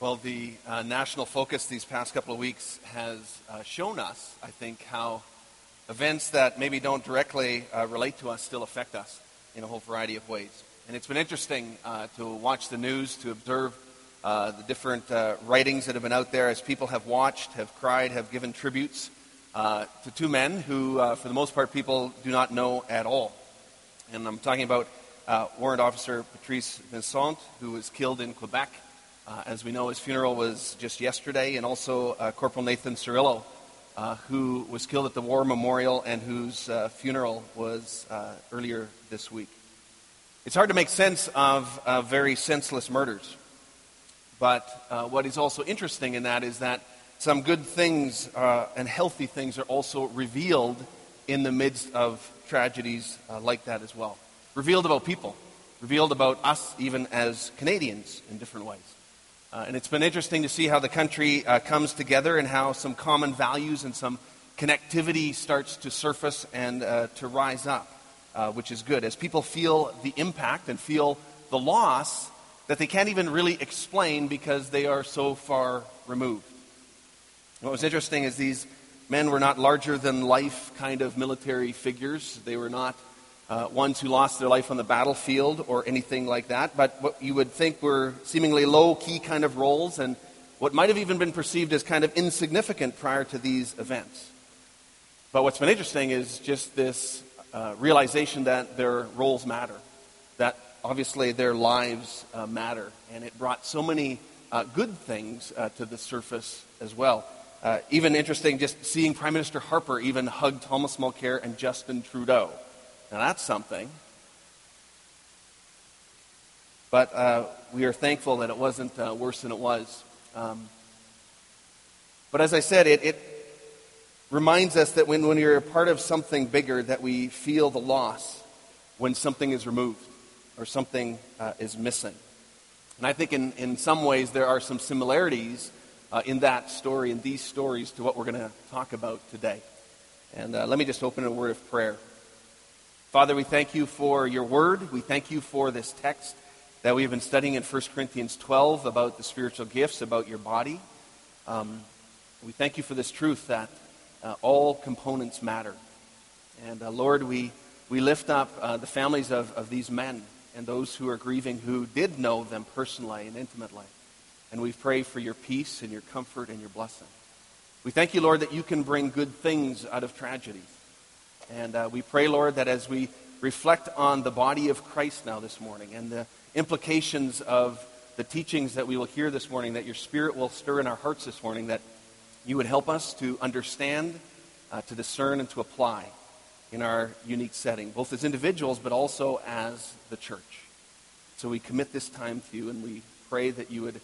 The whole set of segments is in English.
Well, the national focus these past couple of weeks has shown us, I think, how events that maybe don't directly relate to us still affect us in a whole variety of ways. And it's been interesting to watch the news, to observe the different writings that have been out there as people have watched, have cried, have given tributes to two men who, for the most part, people do not know at all. And I'm talking about Warrant Officer Patrice Vincent, who was killed in Quebec. As we know, his funeral was just yesterday, and also Corporal Nathan Cirillo, who was killed at the War Memorial and whose funeral was earlier this week. It's hard to make sense of very senseless murders, but what is also interesting in that is that some good things and healthy things are also revealed in the midst of tragedies like that as well. Revealed about people, revealed about us even as Canadians in different ways. And it's been interesting to see how the country comes together and how some common values and some connectivity starts to surface and to rise up, which is good. As people feel the impact and feel the loss that they can't even really explain because they are so far removed. What was interesting is these men were not larger-than-life kind of military figures. They were not ones who lost their life on the battlefield or anything like that, but what you would think were seemingly low-key kind of roles and what might have even been perceived as kind of insignificant prior to these events. But what's been interesting is just this realization that their roles matter, that obviously their lives matter, and it brought so many good things to the surface as well. Even interesting just seeing Prime Minister Harper even hug Thomas Mulcair and Justin Trudeau. Now that's something. But we are thankful that it wasn't worse than it was. But as I said, it reminds us that when you're a part of something bigger, that we feel the loss when something is removed or something is missing. And I think in some ways there are some similarities in that story, in these stories, to what we're going to talk about today. And let me just open in a word of prayer. Father, we thank you for your word. We thank you for this text that we have been studying in First Corinthians 12 about the spiritual gifts, about your body. We thank you for this truth that all components matter. And Lord, we lift up the families of these men and those who are grieving who did know them personally and intimately. And we pray for your peace and your comfort and your blessing. We thank you, Lord, that you can bring good things out of tragedy. And we pray, Lord, that as we reflect on the body of Christ now this morning and the implications of the teachings that we will hear this morning, that your Spirit will stir in our hearts this morning, that you would help us to understand, to discern, and to apply in our unique setting, both as individuals but also as the church. So we commit this time to you, and we pray that you would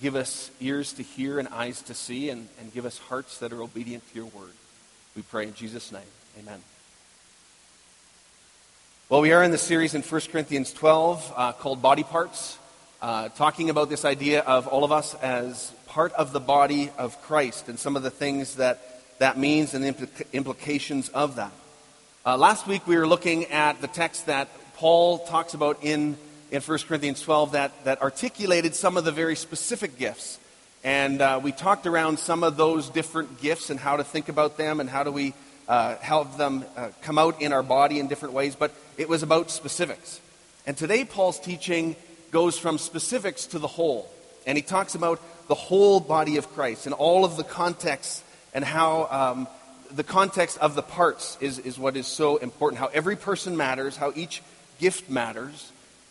give us ears to hear and eyes to see, and give us hearts that are obedient to your word. We pray in Jesus' name. Amen. Well, we are in the series in 1 Corinthians 12 called Body Parts, talking about this idea of all of us as part of the body of Christ and some of the things that means and the implications of that. Last week we were looking at the text that Paul talks about in 1 Corinthians 12 that articulated some of the very specific gifts. And we talked around some of those different gifts and how to think about them and how do we have them come out in our body in different ways, but it was about specifics. And today Paul's teaching goes from specifics to the whole, and he talks about the whole body of Christ and all of the context and how the context of the parts is what is so important, how every person matters, how each gift matters,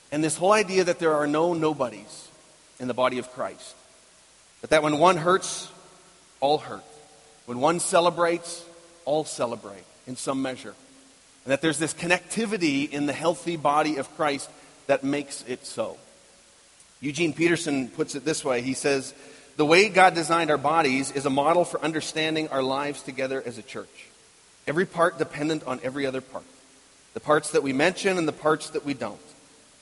and this whole idea that there are no nobodies in the body of Christ, but that when one hurts, all hurt. When one celebrates, all celebrate in some measure. And that there's this connectivity in the healthy body of Christ that makes it so. Eugene Peterson puts it this way. He says, "The way God designed our bodies is a model for understanding our lives together as a church. Every part dependent on every other part. The parts that we mention and the parts that we don't.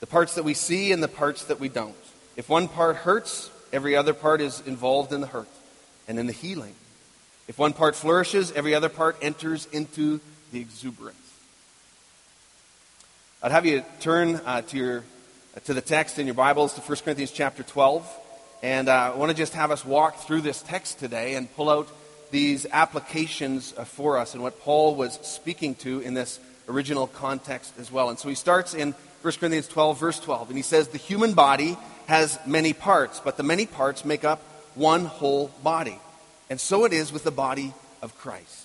The parts that we see and the parts that we don't. If one part hurts, every other part is involved in the hurt and in the healing. If one part flourishes, every other part enters into the exuberance." I'd have you turn to the text in your Bibles to 1 Corinthians chapter 12. And I want to just have us walk through this text today and pull out these applications for us and what Paul was speaking to in this original context as well. And so he starts in 1 Corinthians 12, verse 12, and he says, "The human body has many parts, but the many parts make up one whole body. And so it is with the body of Christ."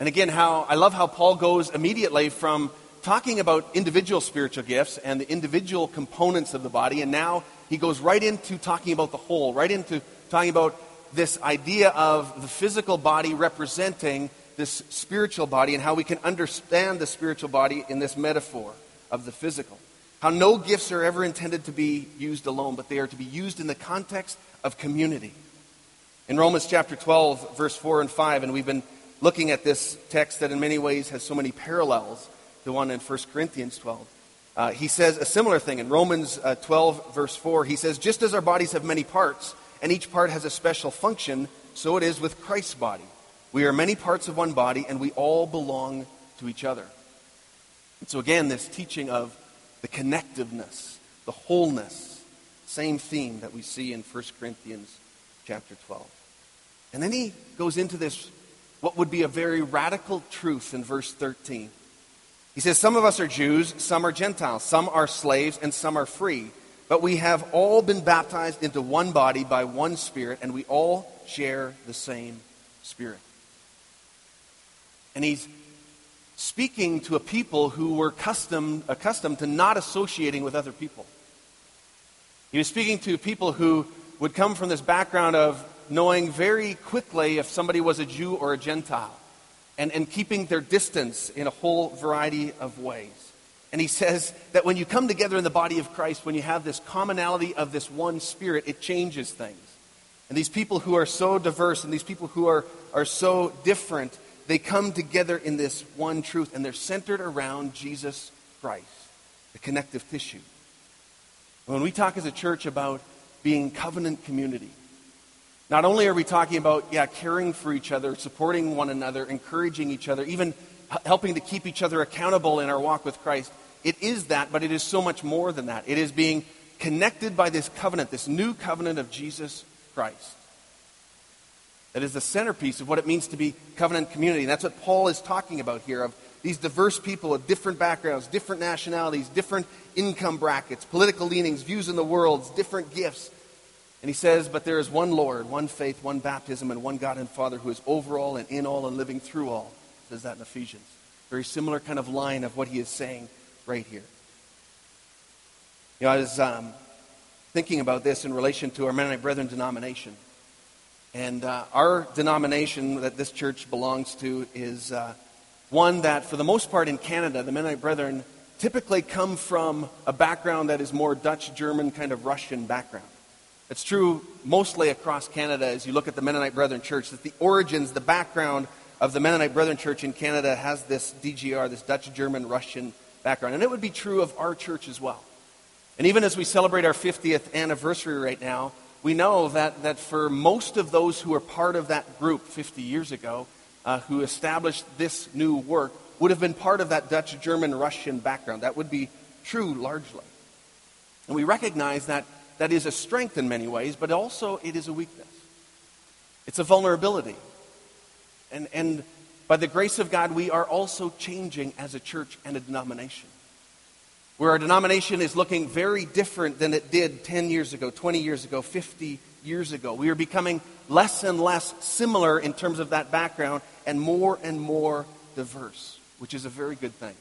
And again, I love how Paul goes immediately from talking about individual spiritual gifts and the individual components of the body, and now he goes right into talking about the whole, right into talking about this idea of the physical body representing this spiritual body and how we can understand the spiritual body in this metaphor of the physical. How no gifts are ever intended to be used alone, but they are to be used in the context of community. In Romans chapter 12, verse 4 and 5, and we've been looking at this text that in many ways has so many parallels to the one in 1 Corinthians 12. He says a similar thing in Romans 12, verse 4. He says, "Just as our bodies have many parts, and each part has a special function, so it is with Christ's body. We are many parts of one body, and we all belong to each other." And so again, this teaching of the connectiveness, the wholeness, same theme that we see in 1 Corinthians chapter 12. And then he goes into this, what would be a very radical truth in verse 13. He says, "Some of us are Jews, some are Gentiles, some are slaves, and some are free. But we have all been baptized into one body by one Spirit, and we all share the same Spirit." And he's speaking to a people who were accustomed to not associating with other people. He was speaking to people who would come from this background of knowing very quickly if somebody was a Jew or a Gentile, and keeping their distance in a whole variety of ways. And he says that when you come together in the body of Christ, when you have this commonality of this one Spirit, it changes things. And these people who are so diverse and these people who are so different, they come together in this one truth, and they're centered around Jesus Christ, the connective tissue. When we talk as a church about being covenant community, not only are we talking about, caring for each other, supporting one another, encouraging each other, even helping to keep each other accountable in our walk with Christ. It is that, but it is so much more than that. It is being connected by this covenant, this new covenant of Jesus Christ. That is the centerpiece of what it means to be covenant community. And that's what Paul is talking about here, of these diverse people with different backgrounds, different nationalities, different income brackets, political leanings, views in the world, different gifts. And he says, but there is one Lord, one faith, one baptism, and one God and Father who is over all and in all and living through all. He says that in Ephesians. Very similar kind of line of what he is saying right here. You know, I was thinking about this in relation to our Mennonite Brethren denomination. And our denomination that this church belongs to is one that, for the most part in Canada, the Mennonite Brethren typically come from a background that is more Dutch, German, kind of Russian background. It's true mostly across Canada as you look at the Mennonite Brethren Church, that the origins, the background of the Mennonite Brethren Church in Canada has this DGR, this Dutch, German, Russian background. And it would be true of our church as well. And even as we celebrate our 50th anniversary right now, we know that for most of those who were part of that group 50 years ago, who established this new work, would have been part of that Dutch, German, Russian background. That would be true largely. And we recognize that is a strength in many ways, but also it is a weakness. It's a vulnerability. And by the grace of God, we are also changing as a church and a denomination. Where our denomination is looking very different than it did 10 years ago, 20 years ago, 50 years ago. We are becoming less and less similar in terms of that background and more diverse, which is a very good thing.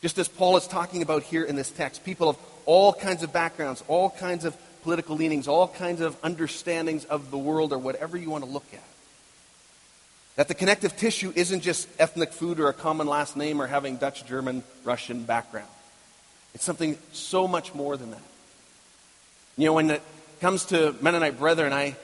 Just as Paul is talking about here in this text, people of all kinds of backgrounds, all kinds of political leanings, all kinds of understandings of the world or whatever you want to look at. That the connective tissue isn't just ethnic food or a common last name or having Dutch, German, Russian background. It's something so much more than that. You know, when it comes to Mennonite Brethren, I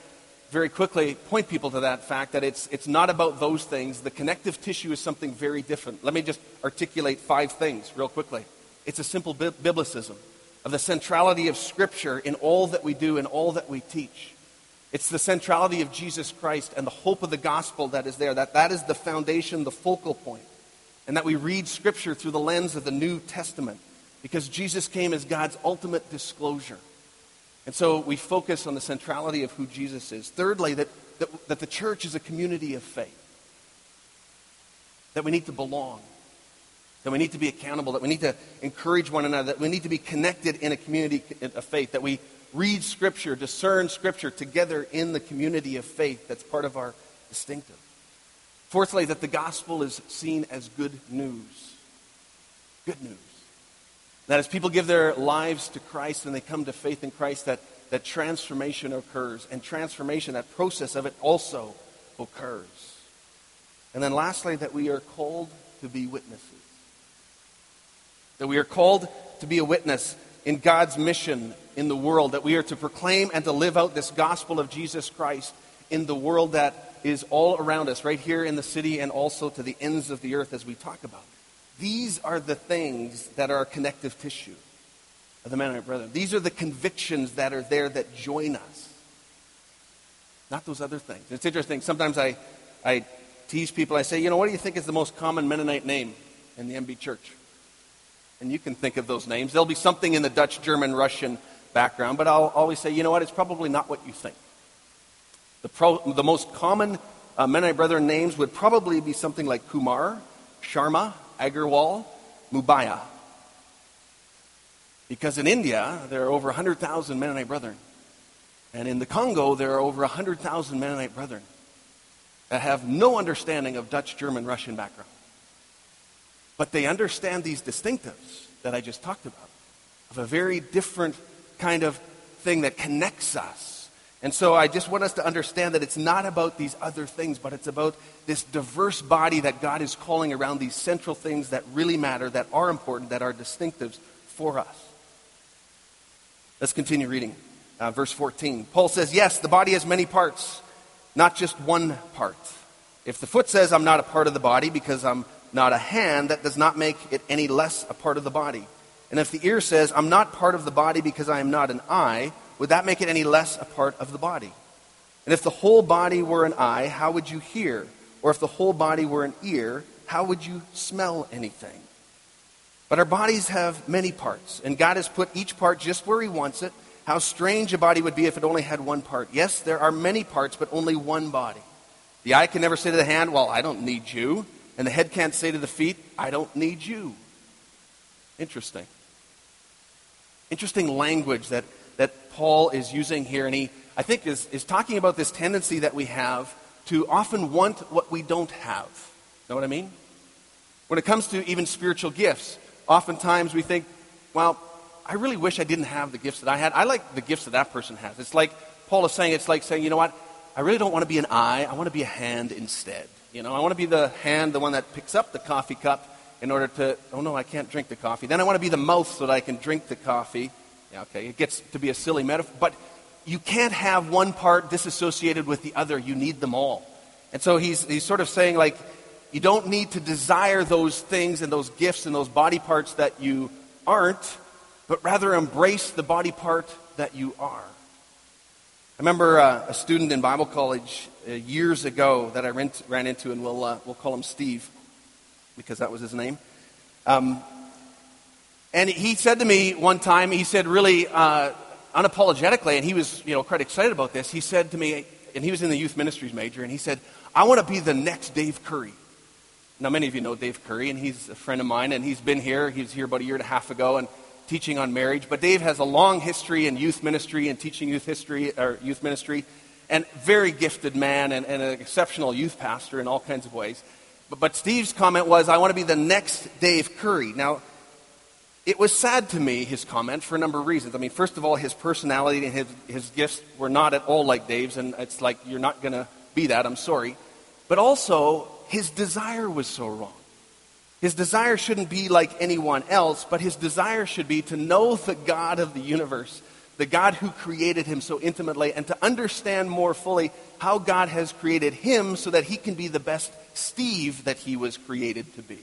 very quickly point people to that fact that it's not about those things. The connective tissue is something very different. Let me just articulate 5 things real quickly. It's a simple biblicism of the centrality of Scripture in all that we do and all that we teach. It's the centrality of Jesus Christ and the hope of the gospel that is there. That is the foundation, the focal point. And that we read Scripture through the lens of the New Testament because Jesus came as God's ultimate disclosure. And so we focus on the centrality of who Jesus is. Thirdly, that the church is a community of faith. That we need to belong. That we need to be accountable. That we need to encourage one another. That we need to be connected in a community of faith. That we read Scripture, discern Scripture together in the community of faith. That's part of our distinctive. Fourthly, that the gospel is seen as good news. Good news. That as people give their lives to Christ and they come to faith in Christ, that transformation occurs. And transformation, that process of it also occurs. And then lastly, that we are called to be witnesses. That we are called to be a witness in God's mission in the world. That we are to proclaim and to live out this gospel of Jesus Christ in the world that is all around us, right here in the city and also to the ends of the earth as we talk about it. These are the things that are connective tissue of the Mennonite Brethren. These are the convictions that are there that join us. Not those other things. It's interesting. Sometimes I tease people. I say, what do you think is the most common Mennonite name in the MB Church? And you can think of those names. There'll be something in the Dutch, German, Russian background. But I'll always say, it's probably not what you think. The most common Mennonite Brethren names would probably be something like Kumar, Sharma, Agarwal, Mubaya. Because in India, there are over 100,000 Mennonite Brethren. And in the Congo, there are over 100,000 Mennonite Brethren that have no understanding of Dutch, German, Russian background. But they understand these distinctives that I just talked about, of a very different kind of thing that connects us. And so I just want us to understand that it's not about these other things, but it's about this diverse body that God is calling around these central things that really matter, that are important, that are distinctives for us. Let's continue reading. Verse 14. Paul says, yes, the body has many parts, not just one part. If the foot says, I'm not a part of the body because I'm not a hand, that does not make it any less a part of the body. And if the ear says, I'm not part of the body because I am not an eye, would that make it any less a part of the body? And if the whole body were an eye, how would you hear? Or if the whole body were an ear, how would you smell anything? But our bodies have many parts, and God has put each part just where he wants it. How strange a body would be if it only had one part. Yes, there are many parts, but only one body. The eye can never say to the hand, well, I don't need you. And the head can't say to the feet, I don't need you. Interesting. Interesting language that Paul is using here, and he, I think, is talking about this tendency that we have to often want what we don't have. Know what I mean? When it comes to even spiritual gifts, oftentimes we think, well, I really wish I didn't have the gifts that I had. I like the gifts that that person has. It's like Paul is saying, it's like saying, I really don't want to be an eye. I want to be a hand instead. I want to be the hand, the one that picks up the coffee cup in order to, oh no, I can't drink the coffee. Then I want to be the mouth so that I can drink the coffee. Yeah, okay, it gets to be a silly metaphor, but you can't have one part disassociated with the other. You need them all. And so he's sort of saying, like, you don't need to desire those things and those gifts and those body parts that you aren't, but rather embrace the body part that you are. I remember a student in Bible college years ago that I ran into, and we'll call him Steve because that was his name. And he said to me one time, he said really unapologetically, and he was quite excited about this, he said to me, and he was in the youth ministries major, and he said, I want to be the next Dave Curry. Now, many of you know Dave Curry, and he's a friend of mine, and he's been here. He was here about a year and a half ago and teaching on marriage. But Dave has a long history in youth ministry and teaching youth ministry, and very gifted man and an exceptional youth pastor in all kinds of ways. But Steve's comment was, I want to be the next Dave Curry. Now, it was sad to me, his comment, for a number of reasons. I mean, first of all, his personality and his gifts were not at all like Dave's, and it's like, you're not going to be that, I'm sorry. But also, his desire was so wrong. His desire shouldn't be like anyone else, but his desire should be to know the God of the universe, the God who created him so intimately, and to understand more fully how God has created him so that he can be the best Steve that he was created to be.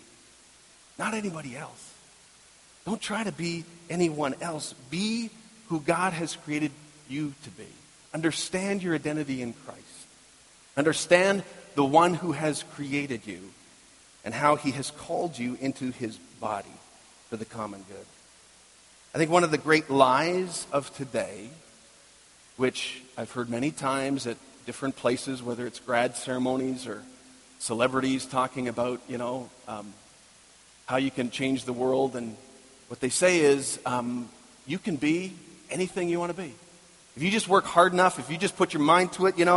Not anybody else. Don't try to be anyone else. Be who God has created you to be. Understand your identity in Christ. Understand the one who has created you and how he has called you into his body for the common good. I think one of the great lies of today which I've heard many times at different places, whether it's grad ceremonies or celebrities talking about, how you can change the world. And what they say is, you can be anything you want to be. If you just work hard enough, if you just put your mind to it, in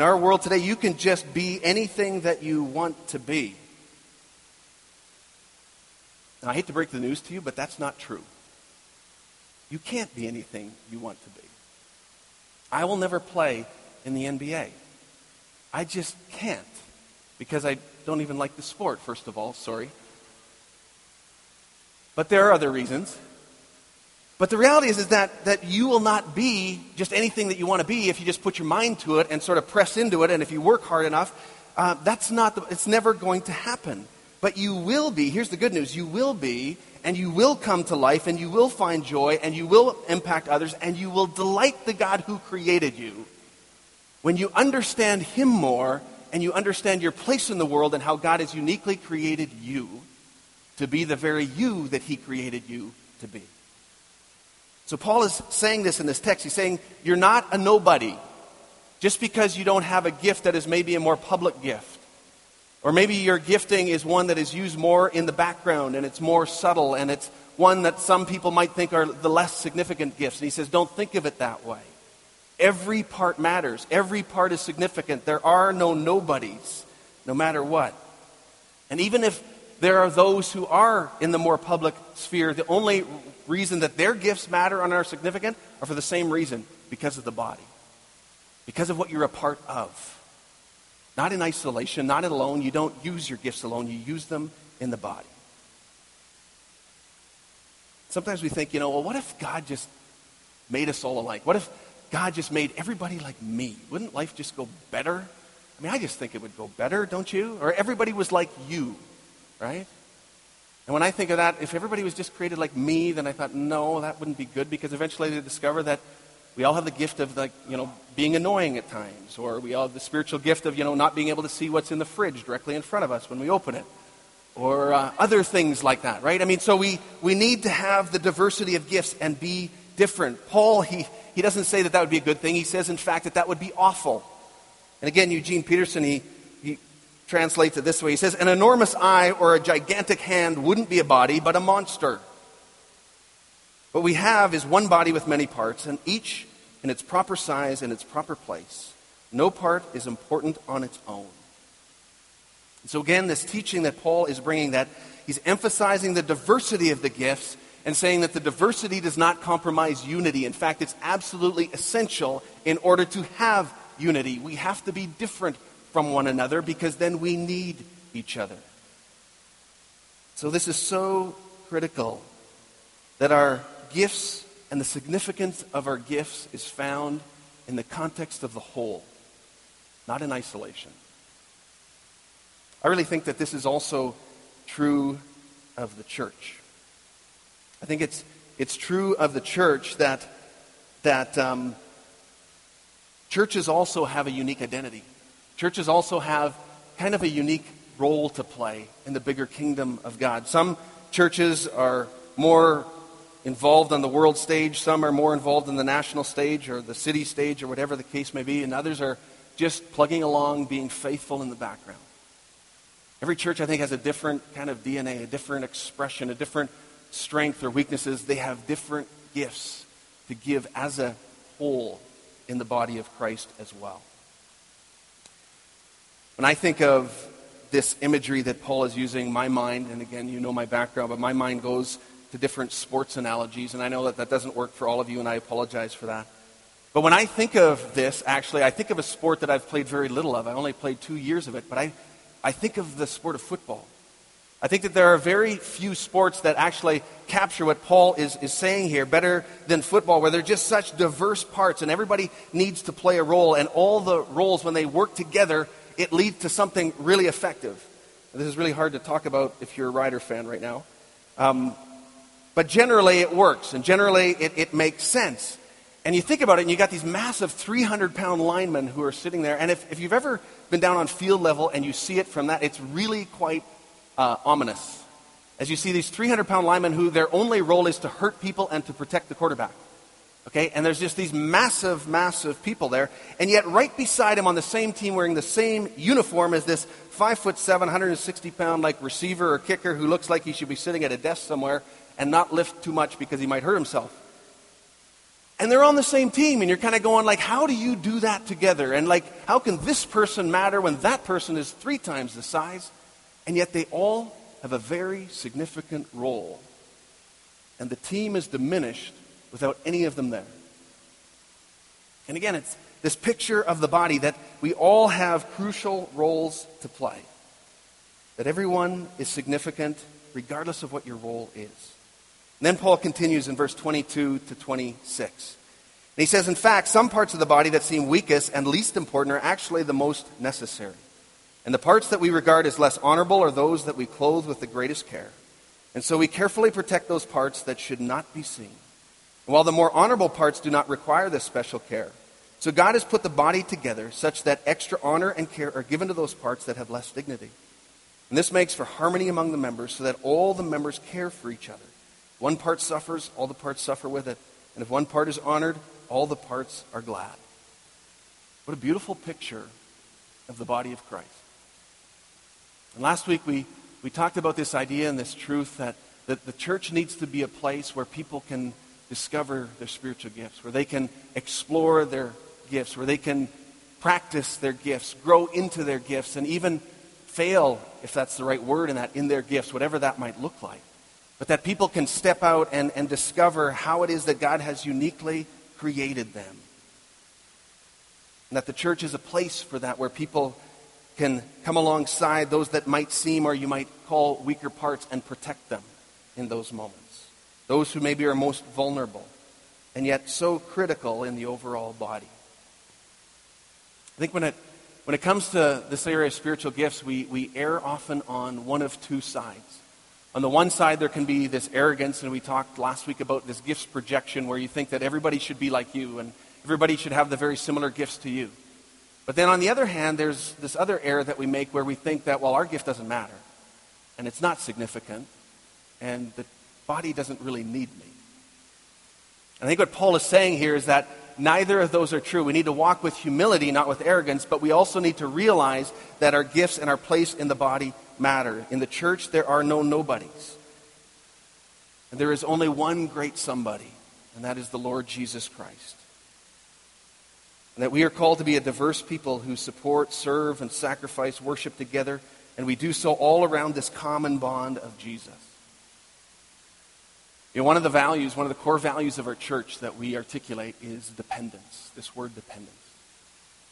our world today, you can just be anything that you want to be. And I hate to break the news to you, but that's not true. You can't be anything you want to be. I will never play in the NBA. I just can't, because I don't even like the sport, first of all, sorry. But there are other reasons. But the reality is that you will not be just anything that you want to be if you just put your mind to it and sort of press into it, and if you work hard enough, it's never going to happen. But you will be, here's the good news, you will be, and you will come to life, and you will find joy, and you will impact others, and you will delight the God who created you. When you understand Him more, and you understand your place in the world and how God has uniquely created you to be the very you that He created you to be. So Paul is saying this in this text. He's saying, you're not a nobody just because you don't have a gift that is maybe a more public gift. Or maybe your gifting is one that is used more in the background and it's more subtle and it's one that some people might think are the less significant gifts. And he says, don't think of it that way. Every part matters. Every part is significant. There are no nobodies, no matter what. And even if there are those who are in the more public sphere, the only reason that their gifts matter and are significant are for the same reason, because of the body, because of what you're a part of. Not in isolation, not alone. You don't use your gifts alone. You use them in the body. Sometimes we think, well, what if God just made us all alike? What if God just made everybody like me? Wouldn't life just go better? I mean, I just think it would go better, don't you? Or everybody was like you, right? And when I think of that, if everybody was just created like me, then I thought, no, that wouldn't be good, because eventually they discover that we all have the gift of, being annoying at times, or we all have the spiritual gift of, not being able to see what's in the fridge directly in front of us when we open it, or other things like that, right? I mean, so we need to have the diversity of gifts and be different. Paul, he doesn't say that would be a good thing. He says, in fact, that would be awful. And again, Eugene Peterson, translates it this way. He says, an enormous eye or a gigantic hand wouldn't be a body, but a monster. What we have is one body with many parts, and each in its proper size and its proper place. No part is important on its own. And so again, this teaching that Paul is bringing, that he's emphasizing the diversity of the gifts and saying that the diversity does not compromise unity. In fact, it's absolutely essential in order to have unity. We have to be different from one another, because then we need each other. So this is so critical, that our gifts and the significance of our gifts is found in the context of the whole, not in isolation. I really think that this is also true of the church. I think it's true of the church that churches also have a unique identity. Churches also have kind of a unique role to play in the bigger kingdom of God. Some churches are more involved on the world stage. Some are more involved in the national stage or the city stage or whatever the case may be. And others are just plugging along, being faithful in the background. Every church, I think, has a different kind of DNA, a different expression, a different strength or weaknesses. They have different gifts to give as a whole in the body of Christ as well. When I think of this imagery that Paul is using, my mind, and again, my background, but my mind goes to different sports analogies, and I know that doesn't work for all of you, and I apologize for that. But when I think of this, actually, I think of a sport that I've played very little of. I only played 2 years of it, but I think of the sport of football. I think that there are very few sports that actually capture what Paul is saying here better than football, where they're just such diverse parts, and everybody needs to play a role, and all the roles, when they work together, it leads to something really effective. And this is really hard to talk about if you're a Rider fan right now. But generally it works, and generally it makes sense. And you think about it, and you got these massive 300-pound linemen who are sitting there. And if you've ever been down on field level and you see it from that, it's really quite ominous. As you see these 300-pound linemen who their only role is to hurt people and to protect the quarterback. Okay, and there's just these massive, massive people there. And yet right beside him on the same team wearing the same uniform is this 5'7", 160-pound like receiver or kicker who looks like he should be sitting at a desk somewhere and not lift too much because he might hurt himself. And they're on the same team, and you're kind of going like, how do you do that together? And like, how can this person matter when that person is 3 times the size? And yet they all have a very significant role. And the team is diminished without any of them there. And again, it's this picture of the body that we all have crucial roles to play. That everyone is significant regardless of what your role is. And then Paul continues in verse 22 to 26. And he says, in fact, some parts of the body that seem weakest and least important are actually the most necessary. And the parts that we regard as less honorable are those that we clothe with the greatest care. And so we carefully protect those parts that should not be seen. And while the more honorable parts do not require this special care, so God has put the body together such that extra honor and care are given to those parts that have less dignity. And this makes for harmony among the members so that all the members care for each other. One part suffers, all the parts suffer with it. And if one part is honored, all the parts are glad. What a beautiful picture of the body of Christ. And last week we talked about this idea and this truth that the church needs to be a place where people can discover their spiritual gifts, where they can explore their gifts, where they can practice their gifts, grow into their gifts, and even fail, if that's the right word in their gifts, whatever that might look like. But that people can step out and discover how it is that God has uniquely created them. And that the church is a place for that, where people can come alongside those that might seem, or you might call, weaker parts, and protect them in those moments. Those who maybe are most vulnerable, and yet so critical in the overall body. I think when it comes to this area of spiritual gifts, we err often on one of two sides. On the one side, there can be this arrogance, and we talked last week about this gifts projection where you think that everybody should be like you and everybody should have the very similar gifts to you. But then on the other hand, there's this other error that we make where we think that, well, our gift doesn't matter and it's not significant and the body doesn't really need me. And I think what Paul is saying here is that neither of those are true. We need to walk with humility, not with arrogance, but we also need to realize that our gifts and our place in the body matter. In the church, there are no nobodies. And there is only one great somebody, and that is the Lord Jesus Christ. And that we are called to be a diverse people who support, serve, and sacrifice, worship together, and we do so all around this common bond of Jesus. You know, one of the core values of our church that we articulate is dependence, this word dependence.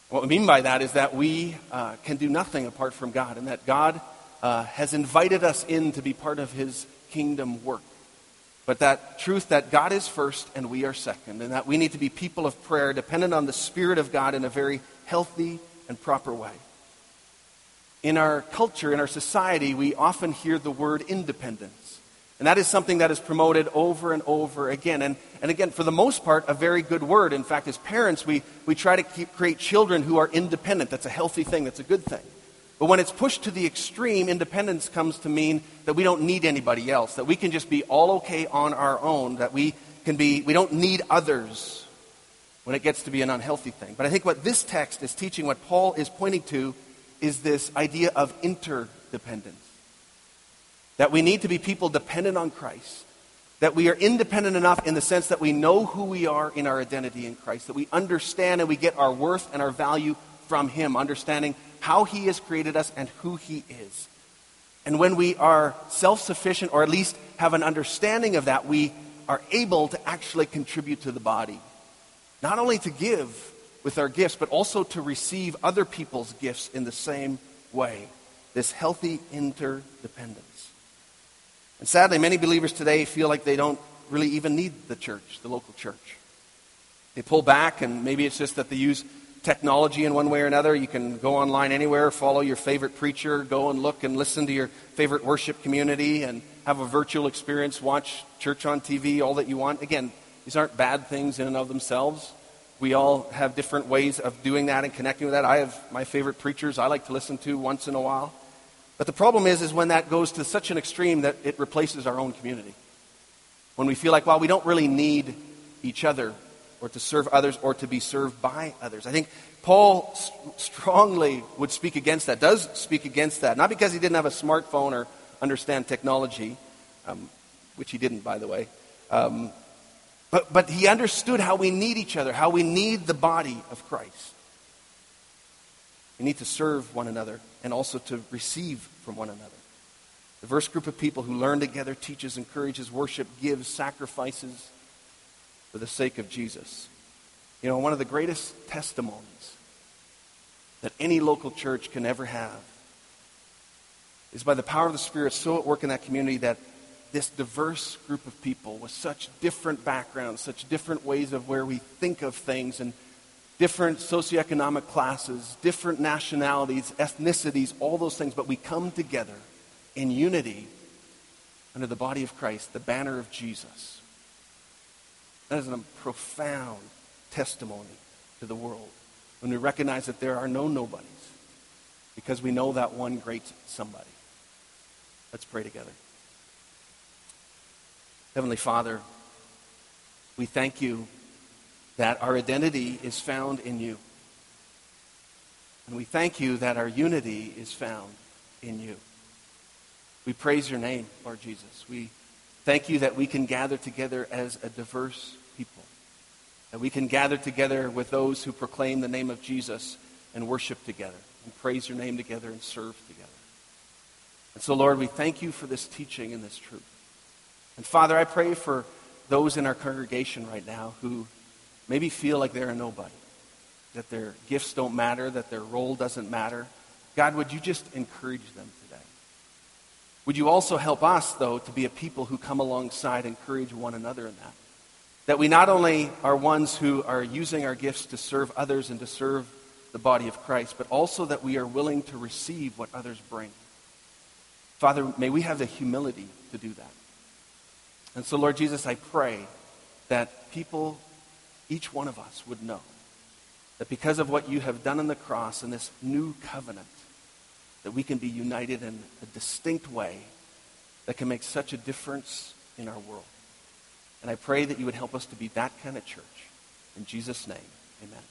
What we mean by that is that we can do nothing apart from God, and that God has invited us in to be part of his kingdom work. But that truth that God is first and we are second, and that we need to be people of prayer, dependent on the Spirit of God in a very healthy and proper way. In our culture, in our society, we often hear the word independence. And that is something that is promoted over and over again. And again, for the most part, a very good word. In fact, as parents, we try to create children who are independent. That's a healthy thing. That's a good thing. But when it's pushed to the extreme, independence comes to mean that we don't need anybody else, that we can just be all okay on our own, that we don't need others, when it gets to be an unhealthy thing. But I think what this text is teaching, what Paul is pointing to, is this idea of interdependence. That we need to be people dependent on Christ, that we are independent enough in the sense that we know who we are in our identity in Christ, that we understand and we get our worth and our value from him, understanding how he has created us and who he is. And when we are self-sufficient, or at least have an understanding of that, we are able to actually contribute to the body. Not only to give with our gifts, but also to receive other people's gifts in the same way. This healthy interdependence. And sadly, many believers today feel like they don't really even need the church, the local church. They pull back, and maybe it's just that they use technology in one way or another. You can go online anywhere, follow your favorite preacher, go and look and listen to your favorite worship community and have a virtual experience, watch church on TV, all that you want. Again, these aren't bad things in and of themselves. We all have different ways of doing that and connecting with that. I have my favorite preachers I like to listen to once in a while. But the problem is when that goes to such an extreme that it replaces our own community. When we feel like, well, we don't really need each other or to serve others, or to be served by others. I think Paul strongly would speak against that, does speak against that. Not because he didn't have a smartphone or understand technology, which he didn't, by the way. But he understood how we need each other, how we need the body of Christ. We need to serve one another and also to receive from one another. The diverse group of people who learn together, teaches, encourages, worship, gives, sacrifices for the sake of Jesus. You know, one of the greatest testimonies that any local church can ever have is by the power of the Spirit so at work in that community that this diverse group of people with such different backgrounds, such different ways of where we think of things, and different socioeconomic classes, different nationalities, ethnicities, all those things, but we come together in unity under the body of Christ, the banner of Jesus. That is a profound testimony to the world when we recognize that there are no nobodies because we know that one great somebody. Let's pray together. Heavenly Father, we thank you that our identity is found in you. And we thank you that our unity is found in you. We praise your name, Lord Jesus. We thank you that we can gather together as a diverse people, that we can gather together with those who proclaim the name of Jesus and worship together and praise your name together and serve together. And so, Lord, we thank you for this teaching and this truth. And, Father, I pray for those in our congregation right now who maybe feel like they're a nobody, that their gifts don't matter, that their role doesn't matter. God, would you just encourage them today? Would you also help us, though, to be a people who come alongside and encourage one another in that? That we not only are ones who are using our gifts to serve others and to serve the body of Christ, but also that we are willing to receive what others bring. Father, may we have the humility to do that. And so, Lord Jesus, I pray that people, each one of us, would know that because of what you have done on the cross and this new covenant, that we can be united in a distinct way that can make such a difference in our world. And I pray that you would help us to be that kind of church. In Jesus' name, amen.